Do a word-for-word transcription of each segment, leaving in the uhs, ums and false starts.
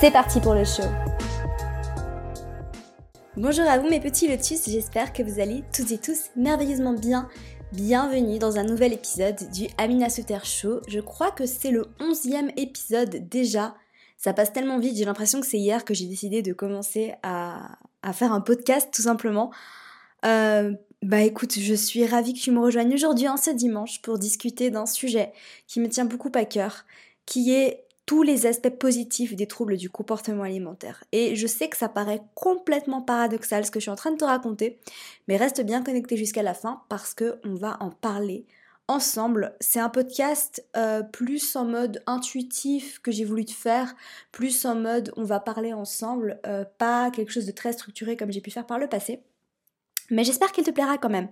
C'est parti pour le show! Bonjour à vous mes petits lotus, j'espère que vous allez toutes et tous merveilleusement bien. Bienvenue dans un nouvel épisode du Amina Souter Show. Je crois que c'est le onzième épisode déjà. Ça passe tellement vite, j'ai l'impression que c'est hier que j'ai décidé de commencer à, à faire un podcast tout simplement. Euh, bah écoute, je suis ravie que tu me rejoignes aujourd'hui en ce dimanche pour discuter d'un sujet qui me tient beaucoup à cœur, qui est tous les aspects positifs des troubles du comportement alimentaire. Et je sais que ça paraît complètement paradoxal ce que je suis en train de te raconter, mais reste bien connecté jusqu'à la fin parce qu'on va en parler ensemble. C'est un podcast euh, plus en mode intuitif que j'ai voulu te faire, plus en mode on va parler ensemble, euh, pas quelque chose de très structuré comme j'ai pu faire par le passé. Mais j'espère qu'il te plaira quand même.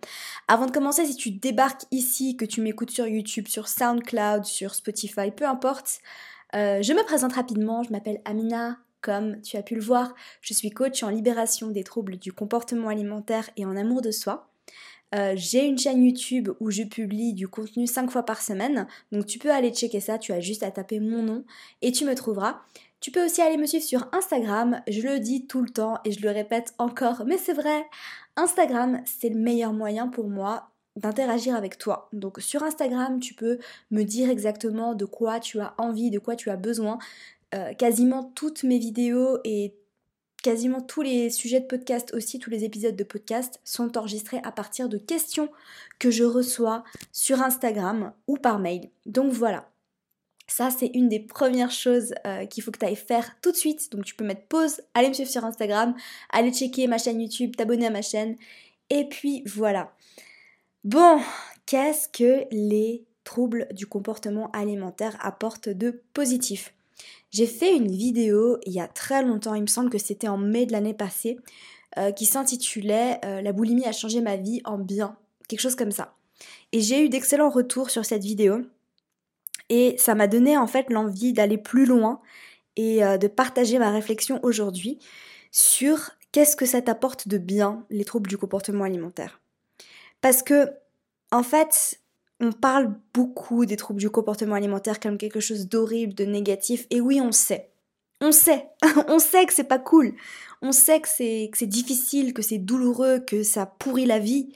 Avant de commencer, si tu débarques ici, que tu m'écoutes sur YouTube, sur SoundCloud, sur Spotify, peu importe, Euh, je me présente rapidement, je m'appelle Amina, comme tu as pu le voir, je suis coach en libération des troubles du comportement alimentaire et en amour de soi. Euh, j'ai une chaîne YouTube où je publie du contenu cinq fois par semaine, donc tu peux aller checker ça, tu as juste à taper mon nom et tu me trouveras. Tu peux aussi aller me suivre sur Instagram, je le dis tout le temps et je le répète encore, mais c'est vrai, Instagram c'est le meilleur moyen pour moi d'interagir avec toi. Donc sur Instagram, tu peux me dire exactement de quoi tu as envie, de quoi tu as besoin. Euh, quasiment toutes mes vidéos et quasiment tous les sujets de podcast aussi, tous les épisodes de podcast sont enregistrés à partir de questions que je reçois sur Instagram ou par mail. Donc voilà. Ça, c'est une des premières choses euh, qu'il faut que tu ailles faire tout de suite. Donc tu peux mettre pause, aller me suivre sur Instagram, aller checker ma chaîne YouTube, t'abonner à ma chaîne. Et puis voilà. Bon, qu'est-ce que les troubles du comportement alimentaire apportent de positif ? J'ai fait une vidéo il y a très longtemps, il me semble que c'était en mai de l'année passée, euh, qui s'intitulait euh, « La boulimie a changé ma vie en bien », quelque chose comme ça. Et j'ai eu d'excellents retours sur cette vidéo et ça m'a donné en fait l'envie d'aller plus loin et euh, de partager ma réflexion aujourd'hui sur qu'est-ce que ça t'apporte de bien, les troubles du comportement alimentaire. Parce que, en fait, on parle beaucoup des troubles du comportement alimentaire comme quelque chose d'horrible, de négatif. Et oui, on sait. On sait. On sait que c'est pas cool. On sait que c'est, que c'est difficile, que c'est douloureux, que ça pourrit la vie.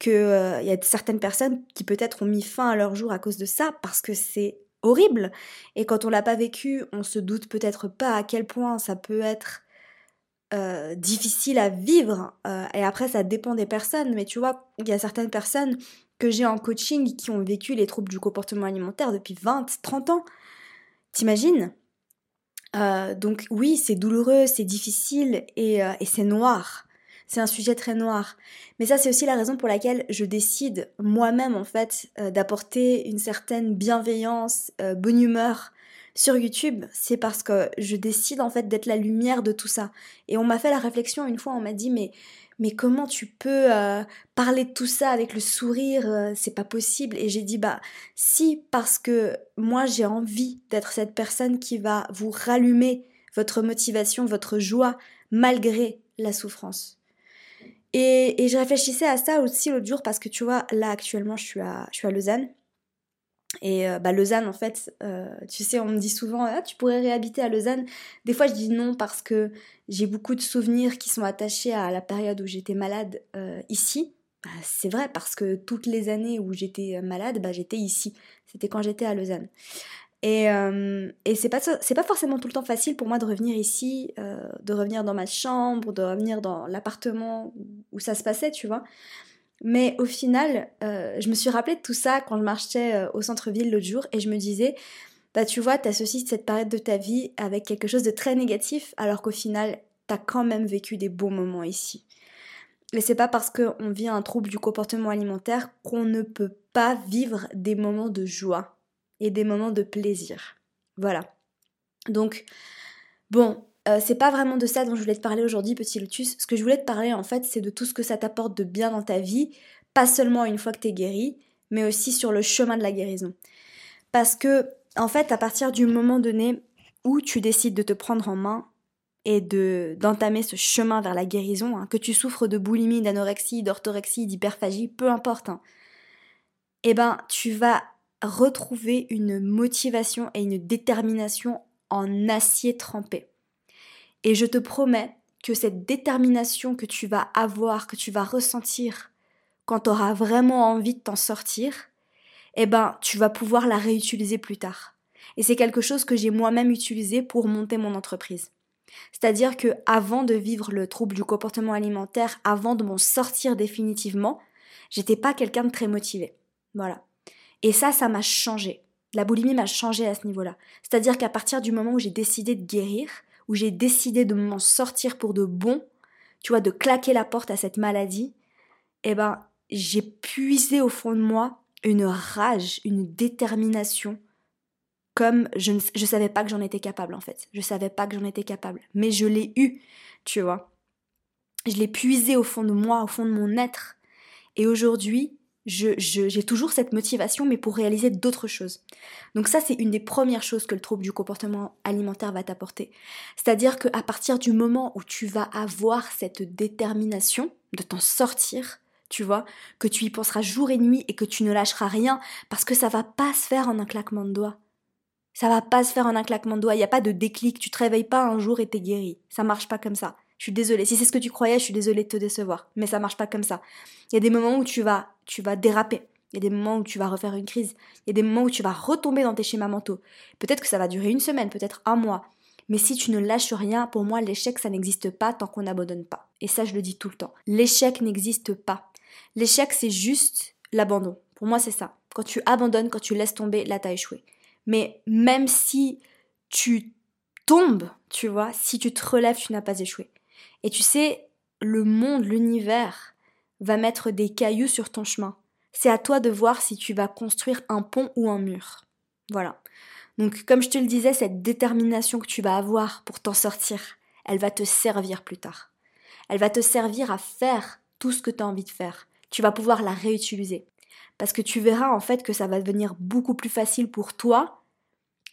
Qu'il euh, y a certaines personnes qui peut-être ont mis fin à leur jour à cause de ça parce que c'est horrible. Et quand on l'a pas vécu, on se doute peut-être pas à quel point ça peut être Euh, difficile à vivre euh, et après ça dépend des personnes, mais tu vois, il y a certaines personnes que j'ai en coaching qui ont vécu les troubles du comportement alimentaire depuis vingt, trente ans, t'imagines ? euh, donc oui, c'est douloureux, c'est difficile et, euh, et c'est noir, c'est un sujet très noir, mais ça c'est aussi la raison pour laquelle je décide moi-même en fait euh, d'apporter une certaine bienveillance, euh, bonne humeur sur YouTube, c'est parce que je décide en fait d'être la lumière de tout ça. Et on m'a fait la réflexion une fois, on m'a dit mais, mais comment tu peux euh, parler de tout ça avec le sourire, euh, c'est pas possible. Et j'ai dit bah si, parce que moi j'ai envie d'être cette personne qui va vous rallumer votre motivation, votre joie malgré la souffrance. Et, et je réfléchissais à ça aussi l'autre jour parce que tu vois, là actuellement je suis à, je suis à Lausanne. Et bah, Lausanne, en fait, euh, tu sais, on me dit souvent ah, « tu pourrais réhabiter à Lausanne ». Des fois, je dis non parce que j'ai beaucoup de souvenirs qui sont attachés à la période où j'étais malade euh, ici. Bah, c'est vrai parce que toutes les années où j'étais malade, bah, j'étais ici. C'était quand j'étais à Lausanne. Et, euh, et c'est pas, c'est pas forcément tout le temps facile pour moi de revenir ici, euh, de revenir dans ma chambre, de revenir dans l'appartement où ça se passait, tu vois. Mais au final, euh, je me suis rappelée de tout ça quand je marchais euh, au centre-ville l'autre jour et je me disais, bah tu vois, t'associes cette période de ta vie avec quelque chose de très négatif alors qu'au final, t'as quand même vécu des bons moments ici. Et c'est pas parce qu'on vit un trouble du comportement alimentaire qu'on ne peut pas vivre des moments de joie et des moments de plaisir. Voilà. Donc, bon, Euh, c'est pas vraiment de ça dont je voulais te parler aujourd'hui, petit lotus. Ce que je voulais te parler en fait, c'est de tout ce que ça t'apporte de bien dans ta vie, pas seulement une fois que t'es guéri, mais aussi sur le chemin de la guérison. Parce que en fait, à partir du moment donné où tu décides de te prendre en main et de d'entamer ce chemin vers la guérison, hein, que tu souffres de boulimie, d'anorexie, d'orthorexie, d'hyperphagie, peu importe, hein, eh ben tu vas retrouver une motivation et une détermination en acier trempé. Et je te promets que cette détermination que tu vas avoir, que tu vas ressentir quand tu auras vraiment envie de t'en sortir, eh ben tu vas pouvoir la réutiliser plus tard. Et c'est quelque chose que j'ai moi-même utilisé pour monter mon entreprise. C'est-à-dire que avant de vivre le trouble du comportement alimentaire, avant de m'en sortir définitivement, j'étais pas quelqu'un de très motivé. Voilà. Et ça, ça m'a changé. La boulimie m'a changé à ce niveau-là. C'est-à-dire qu'à partir du moment où j'ai décidé de guérir, où j'ai décidé de m'en sortir pour de bon, tu vois, de claquer la porte à cette maladie, eh ben, j'ai puisé au fond de moi une rage, une détermination, comme je ne je savais pas que j'en étais capable en fait. Je savais pas que j'en étais capable, mais je l'ai eu, tu vois. Je l'ai puisé au fond de moi, au fond de mon être. Et aujourd'hui, Je, je, j'ai toujours cette motivation, mais pour réaliser d'autres choses. Donc ça, c'est une des premières choses que le trouble du comportement alimentaire va t'apporter. C'est-à-dire qu'à partir du moment où tu vas avoir cette détermination de t'en sortir, tu vois, que tu y penseras jour et nuit et que tu ne lâcheras rien, parce que ça va pas se faire en un claquement de doigts. Ça va pas se faire en un claquement de doigts. Il n'y a pas de déclic. Tu te réveilles pas un jour et t'es guéri. Ça marche pas comme ça. Je suis désolée. Si c'est ce que tu croyais, je suis désolée de te décevoir. Mais ça marche pas comme ça. Il y a des moments où tu vas, tu vas déraper. Il y a des moments où tu vas refaire une crise. Il y a des moments où tu vas retomber dans tes schémas mentaux. Peut-être que ça va durer une semaine, peut-être un mois. Mais si tu ne lâches rien, pour moi, l'échec, ça n'existe pas tant qu'on n'abandonne pas. Et ça, je le dis tout le temps. L'échec n'existe pas. L'échec, c'est juste l'abandon. Pour moi, c'est ça. Quand tu abandonnes, quand tu laisses tomber, là, t'as échoué. Mais même si tu tombes, tu vois, si tu te relèves, tu n'as pas échoué. Et tu sais, le monde, l'univers va mettre des cailloux sur ton chemin. C'est à toi de voir si tu vas construire un pont ou un mur. Voilà. Donc comme je te le disais, cette détermination que tu vas avoir pour t'en sortir, elle va te servir plus tard. Elle va te servir à faire tout ce que tu as envie de faire. Tu vas pouvoir la réutiliser. Parce que tu verras en fait que ça va devenir beaucoup plus facile pour toi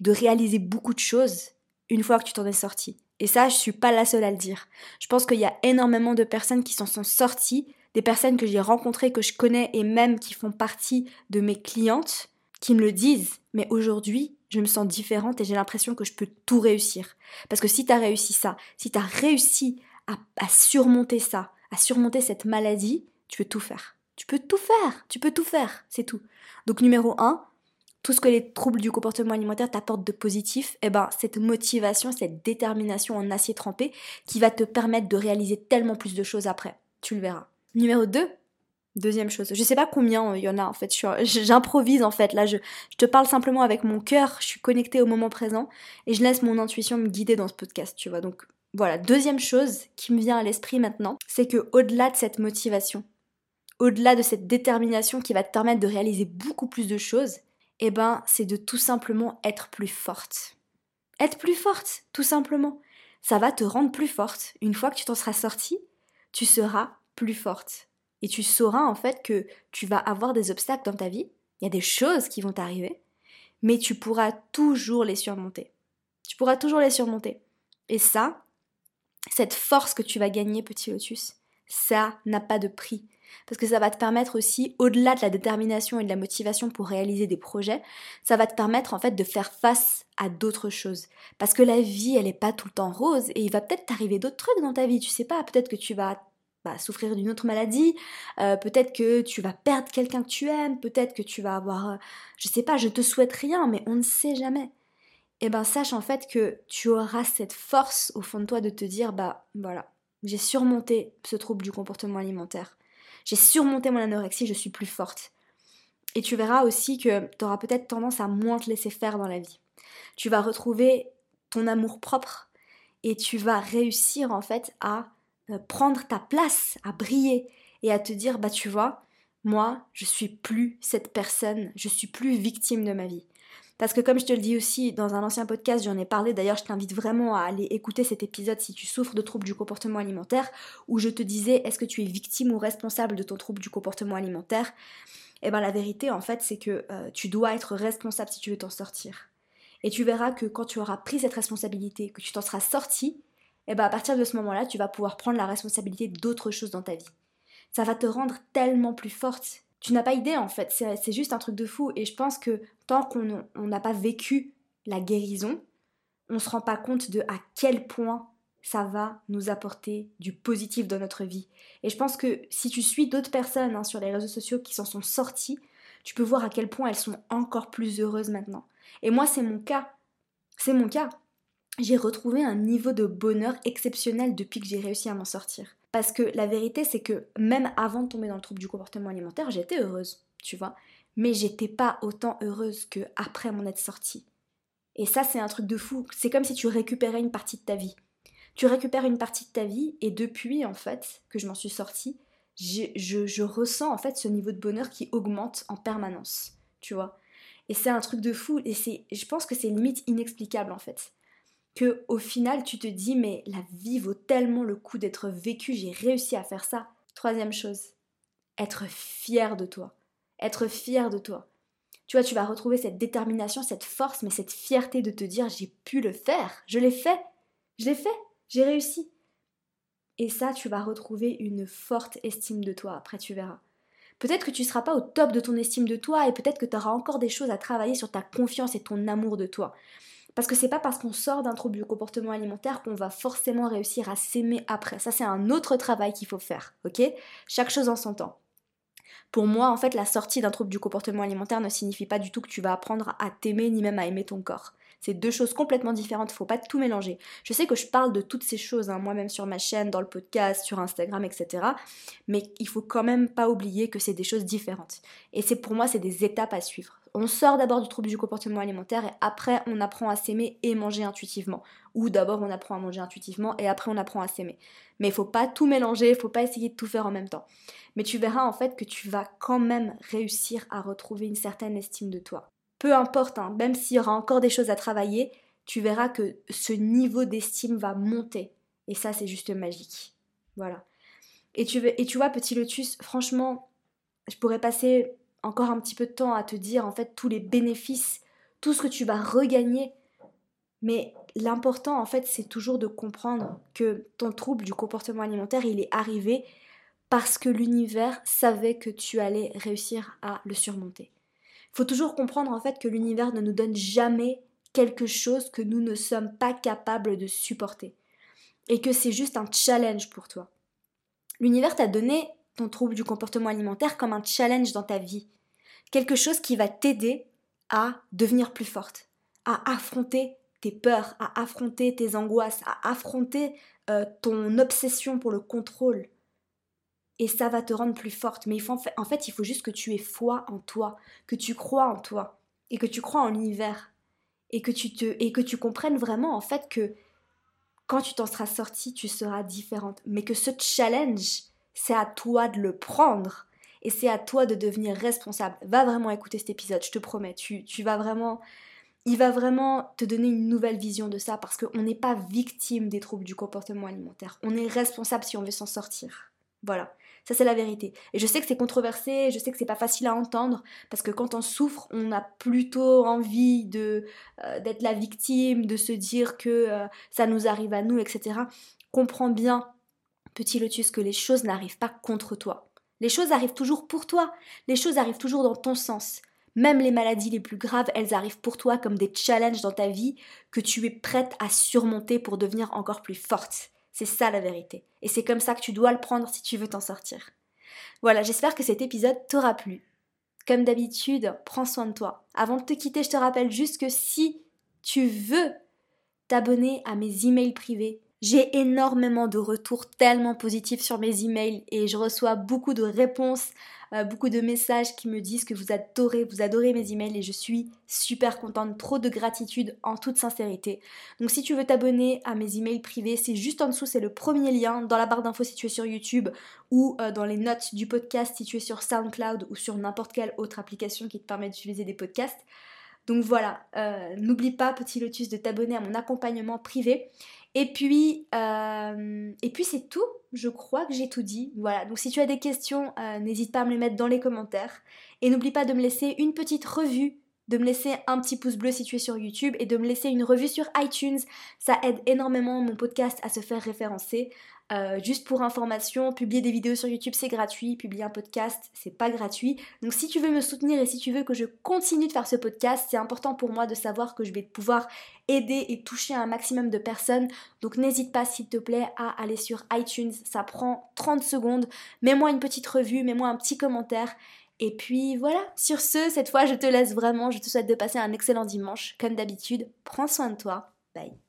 de réaliser beaucoup de choses une fois que tu t'en es sorti. Et ça, je suis pas la seule à le dire. Je pense qu'il y a énormément de personnes qui s'en sont sorties, des personnes que j'ai rencontrées, que je connais et même qui font partie de mes clientes, qui me le disent. Mais aujourd'hui, je me sens différente et j'ai l'impression que je peux tout réussir. Parce que si t'as réussi ça, si t'as réussi à, à surmonter ça, à surmonter cette maladie, tu peux tout faire. Tu peux tout faire, tu peux tout faire, c'est tout. Donc numéro un, tout ce que les troubles du comportement alimentaire t'apportent de positif, eh ben, cette motivation, cette détermination en acier trempé qui va te permettre de réaliser tellement plus de choses après. Tu le verras. Numéro deux, deuxième chose. Je sais pas combien il y en a en fait. Je suis, j'improvise en fait. Là, je, je te parle simplement avec mon cœur. Je suis connectée au moment présent et je laisse mon intuition me guider dans ce podcast, tu vois. Donc voilà, deuxième chose qui me vient à l'esprit maintenant, c'est que au-delà de cette motivation, au-delà de cette détermination qui va te permettre de réaliser beaucoup plus de choses, eh ben, c'est de tout simplement être plus forte. Être plus forte, tout simplement. Ça va te rendre plus forte. Une fois que tu t'en seras sortie, tu seras plus forte. Et tu sauras en fait que tu vas avoir des obstacles dans ta vie. Il y a des choses qui vont t'arriver, mais tu pourras toujours les surmonter. Tu pourras toujours les surmonter. Et ça, cette force que tu vas gagner, petit lotus, ça n'a pas de prix. Parce que ça va te permettre aussi, au-delà de la détermination et de la motivation pour réaliser des projets, ça va te permettre en fait de faire face à d'autres choses. Parce que la vie, elle n'est pas tout le temps rose et il va peut-être t'arriver d'autres trucs dans ta vie, tu sais pas, peut-être que tu vas bah, souffrir d'une autre maladie, euh, peut-être que tu vas perdre quelqu'un que tu aimes, peut-être que tu vas avoir, euh, je sais pas, je te souhaite rien, mais on ne sait jamais. Et ben sache en fait que tu auras cette force au fond de toi de te dire, bah voilà, j'ai surmonté ce trouble du comportement alimentaire. J'ai surmonté mon anorexie, je suis plus forte. Et tu verras aussi que tu auras peut-être tendance à moins te laisser faire dans la vie. Tu vas retrouver ton amour-propre et tu vas réussir en fait à prendre ta place, à briller et à te dire « bah tu vois, moi je suis plus cette personne, je suis plus victime de ma vie ». Parce que comme je te le dis aussi dans un ancien podcast, j'en ai parlé, d'ailleurs je t'invite vraiment à aller écouter cet épisode si tu souffres de troubles du comportement alimentaire, où je te disais est-ce que tu es victime ou responsable de ton trouble du comportement alimentaire ? Et bien la vérité en fait c'est que euh, tu dois être responsable si tu veux t'en sortir. Et tu verras que quand tu auras pris cette responsabilité, que tu t'en seras sorti, et bien à partir de ce moment-là tu vas pouvoir prendre la responsabilité d'autres choses dans ta vie. Ça va te rendre tellement plus forte. Tu n'as pas idée en fait, c'est, c'est juste un truc de fou. Et je pense que tant qu'on n'a pas vécu la guérison, on ne se rend pas compte de à quel point ça va nous apporter du positif dans notre vie. Et je pense que si tu suis d'autres personnes hein, sur les réseaux sociaux qui s'en sont sorties, tu peux voir à quel point elles sont encore plus heureuses maintenant. Et moi c'est mon cas, c'est mon cas. J'ai retrouvé un niveau de bonheur exceptionnel depuis que j'ai réussi à m'en sortir. Parce que la vérité, c'est que même avant de tomber dans le trouble du comportement alimentaire, j'étais heureuse, tu vois. Mais j'étais pas autant heureuse qu'après m'en être sortie. Et ça, c'est un truc de fou. C'est comme si tu récupérais une partie de ta vie. Tu récupères une partie de ta vie et depuis, en fait, que je m'en suis sortie, je, je, je ressens, en fait, ce niveau de bonheur qui augmente en permanence, tu vois. Et c'est un truc de fou. Et c'est, je pense que c'est limite inexplicable, en fait. Que au final tu te dis mais la vie vaut tellement le coup d'être vécue, j'ai réussi à faire ça. Troisième chose, être fier de toi. Être fier de toi. Tu vois, tu vas retrouver cette détermination, cette force, mais cette fierté de te dire j'ai pu le faire, je l'ai fait, je l'ai fait, j'ai réussi. Et ça, tu vas retrouver une forte estime de toi, après tu verras. Peut-être que tu ne seras pas au top de ton estime de toi et peut-être que tu auras encore des choses à travailler sur ta confiance et ton amour de toi. Parce que c'est pas parce qu'on sort d'un trouble du comportement alimentaire qu'on va forcément réussir à s'aimer après. Ça, c'est un autre travail qu'il faut faire, ok ? Chaque chose en son temps. Pour moi, en fait, la sortie d'un trouble du comportement alimentaire ne signifie pas du tout que tu vas apprendre à t'aimer ni même à aimer ton corps. C'est deux choses complètement différentes, faut pas tout mélanger. Je sais que je parle de toutes ces choses, hein, moi-même sur ma chaîne, dans le podcast, sur Instagram, et cetera. Mais il faut quand même pas oublier que c'est des choses différentes. Et c'est, pour moi, c'est des étapes à suivre. On sort d'abord du trouble du comportement alimentaire et après on apprend à s'aimer et manger intuitivement. Ou d'abord on apprend à manger intuitivement et après on apprend à s'aimer. Mais il faut pas tout mélanger, il faut pas essayer de tout faire en même temps. Mais tu verras en fait que tu vas quand même réussir à retrouver une certaine estime de toi. Peu importe, hein, même s'il y aura encore des choses à travailler, tu verras que ce niveau d'estime va monter. Et ça c'est juste magique. Voilà. Et tu, veux, et tu vois petit lotus, franchement, je pourrais passer encore un petit peu de temps à te dire en fait tous les bénéfices, tout ce que tu vas regagner. Mais l'important en fait c'est toujours de comprendre que ton trouble du comportement alimentaire il est arrivé parce que l'univers savait que tu allais réussir à le surmonter. Il faut toujours comprendre en fait que l'univers ne nous donne jamais quelque chose que nous ne sommes pas capables de supporter. Et que c'est juste un challenge pour toi. L'univers t'a donné ton trouble du comportement alimentaire comme un challenge dans ta vie. Quelque chose qui va t'aider à devenir plus forte, à affronter tes peurs, à affronter tes angoisses, à affronter euh, ton obsession pour le contrôle. Et ça va te rendre plus forte. Mais il faut en, fait, en fait, il faut juste que tu aies foi en toi, que tu crois en toi et que tu crois en l'univers et que tu te et que tu comprennes vraiment en fait que quand tu t'en seras sortie, tu seras différente. Mais que ce challenge, c'est à toi de le prendre et c'est à toi de devenir responsable. Va vraiment écouter cet épisode, je te promets. Tu, tu vas vraiment, il va vraiment te donner une nouvelle vision de ça parce qu'on n'est pas victime des troubles du comportement alimentaire. On est responsable si on veut s'en sortir. Voilà, ça c'est la vérité. Et je sais que c'est controversé, je sais que c'est pas facile à entendre parce que quand on souffre, on a plutôt envie de, euh, d'être la victime, de se dire que euh, ça nous arrive à nous, et cetera. Comprends bien, petit lotus, que les choses n'arrivent pas contre toi. Les choses arrivent toujours pour toi. Les choses arrivent toujours dans ton sens. Même les maladies les plus graves, elles arrivent pour toi comme des challenges dans ta vie que tu es prête à surmonter pour devenir encore plus forte. C'est ça la vérité. Et c'est comme ça que tu dois le prendre si tu veux t'en sortir. Voilà, j'espère que cet épisode t'aura plu. Comme d'habitude, prends soin de toi. Avant de te quitter, je te rappelle juste que si tu veux t'abonner à mes emails privés, j'ai énormément de retours tellement positifs sur mes emails et je reçois beaucoup de réponses, euh, beaucoup de messages qui me disent que vous adorez, vous adorez mes emails et je suis super contente, trop de gratitude en toute sincérité. Donc si tu veux t'abonner à mes emails privés, c'est juste en dessous, c'est le premier lien dans la barre d'infos si tu es sur YouTube ou euh, dans les notes du podcast si tu es sur SoundCloud ou sur n'importe quelle autre application qui te permet d'utiliser des podcasts. Donc voilà, euh, n'oublie pas, petit lotus, de t'abonner à mon accompagnement privé. Et puis, euh, et puis c'est tout, je crois que j'ai tout dit. Voilà, donc si tu as des questions, euh, n'hésite pas à me les mettre dans les commentaires. Et n'oublie pas de me laisser une petite revue, de me laisser un petit pouce bleu si tu es sur YouTube et de me laisser une revue sur iTunes. Ça aide énormément mon podcast à se faire référencer. Euh, juste pour information, publier des vidéos sur YouTube c'est gratuit, publier un podcast c'est pas gratuit. Donc si tu veux me soutenir et si tu veux que je continue de faire ce podcast, c'est important pour moi de savoir que je vais pouvoir aider et toucher un maximum de personnes. Donc n'hésite pas s'il te plaît à aller sur iTunes, ça prend trente secondes. Mets-moi une petite revue, mets-moi un petit commentaire. Et puis voilà, sur ce, cette fois je te laisse vraiment, je te souhaite de passer un excellent dimanche. Comme d'habitude, prends soin de toi, bye.